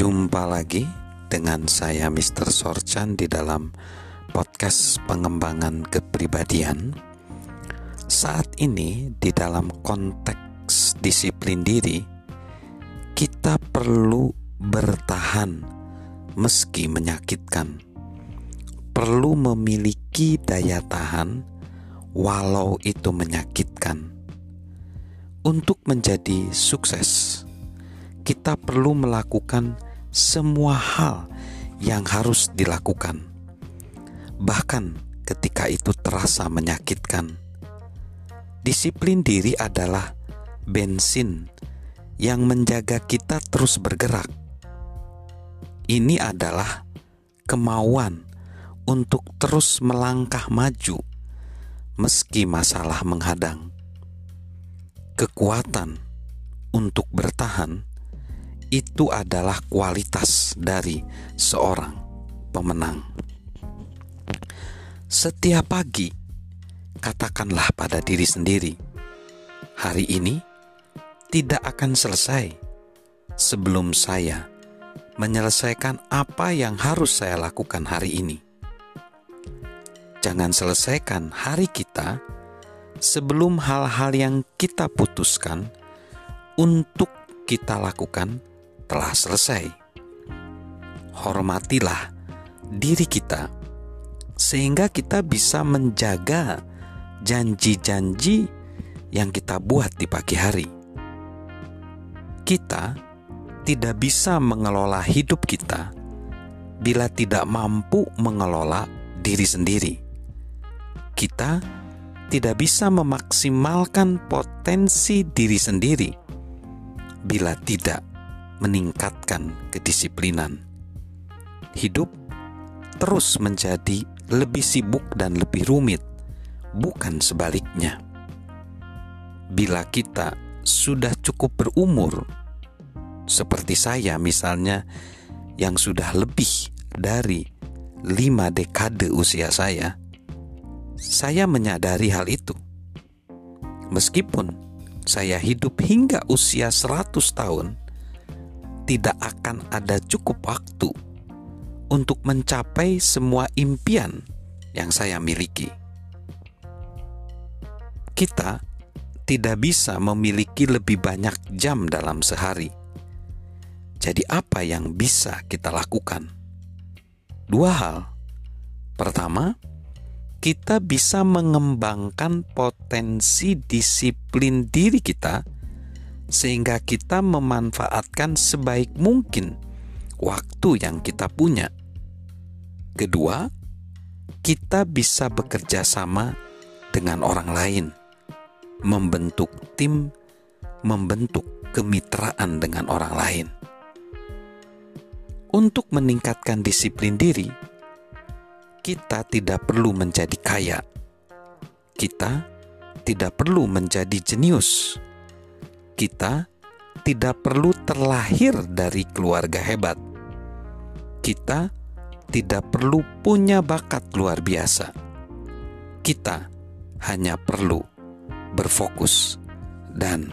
Jumpa lagi dengan saya Mr. Sorjan di dalam podcast pengembangan kepribadian. Saat ini di dalam konteks disiplin diri, kita perlu bertahan meski menyakitkan. Perlu memiliki daya tahan walau itu menyakitkan. Untuk menjadi sukses, kita perlu melakukan semua hal yang harus dilakukan, bahkan ketika itu terasa menyakitkan. Disiplin diri adalah bensin yang menjaga kita terus bergerak. Ini adalah kemauan untuk terus melangkah maju meski masalah menghadang. Kekuatan untuk bertahan itu adalah kualitas dari seorang pemenang. Setiap pagi, katakanlah pada diri sendiri, hari ini tidak akan selesai sebelum saya menyelesaikan apa yang harus saya lakukan hari ini. Jangan selesaikan hari kita sebelum hal-hal yang kita putuskan untuk kita lakukan telah selesai. Hormatilah diri kita sehingga kita bisa menjaga janji-janji yang kita buat di pagi hari. Kita tidak bisa mengelola hidup kita bila tidak mampu mengelola diri sendiri. Kita tidak bisa memaksimalkan potensi diri sendiri bila tidak meningkatkan kedisiplinan. Hidup terus menjadi lebih sibuk dan lebih rumit, bukan sebaliknya. Bila kita sudah cukup berumur, seperti saya misalnya yang sudah lebih dari 5 dekade usia saya menyadari hal itu. Meskipun saya hidup hingga usia 100 tahun, tidak akan ada cukup waktu untuk mencapai semua impian yang saya miliki. Kita tidak bisa memiliki lebih banyak jam dalam sehari. Jadi apa yang bisa kita lakukan? 2 hal. Pertama, kita bisa mengembangkan potensi disiplin diri kita sehingga kita memanfaatkan sebaik mungkin waktu yang kita punya. Kedua, kita bisa bekerja sama dengan orang lain, membentuk tim, membentuk kemitraan dengan orang lain. Untuk meningkatkan disiplin diri, kita tidak perlu menjadi kaya. Kita tidak perlu menjadi jenius. Kita tidak perlu terlahir dari keluarga hebat. Kita tidak perlu punya bakat luar biasa. Kita hanya perlu berfokus dan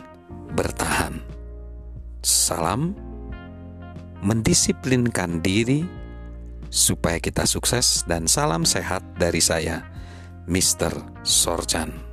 bertahan. Salam mendisiplinkan diri supaya kita sukses, dan salam sehat dari saya, Mr. Sorjan.